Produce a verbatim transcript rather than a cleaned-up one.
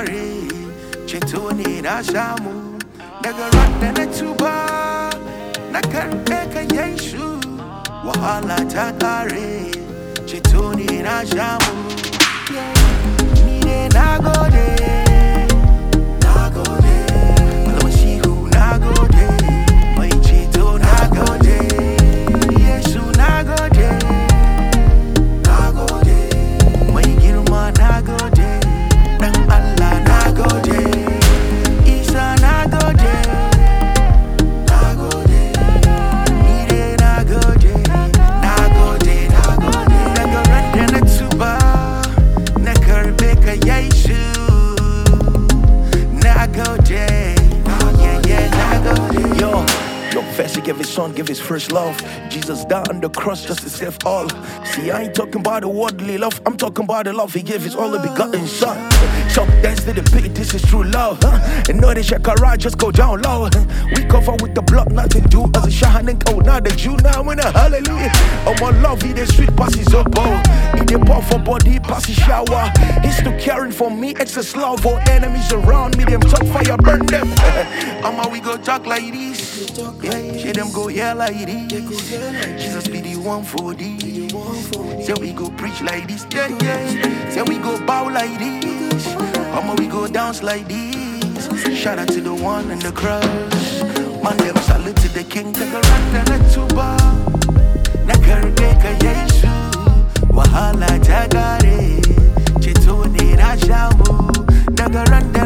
Ferrari, Chintoni na shamu, daga randa na tuba, na karpeka yeshu, wahala takare, Chintoni na shamu, mine nagode. Give his son, give his first love. Jesus died on the cross just to save all. See, I ain't talking about the worldly love, I'm talking about the love he gave his only begotten son. So dance to the beat, this is true love, huh? And no, they shakara, just go down low, huh? We cover with the blood, nothing do as a shahan and cold. Now the Jew, now when a hallelujah. Oh my love, he the sweet passes up, oh. He the ball for body, passes shower. He's still caring for me, excess love. Oh, enemies around me, them talk fire, burn them. Amma, we go talk like this, yeah. She them go yeah like this. Jesus be the one for this. Say we go preach like this, yeah, yeah. Say we go bow like this. Amma, we go dance like this. Shout out to the one and the cross. Man, them salute to the king. Take a run and a tuba. Nakarubeka Yesu. Wahala tagare. Chitone na shamu. Nagaranda.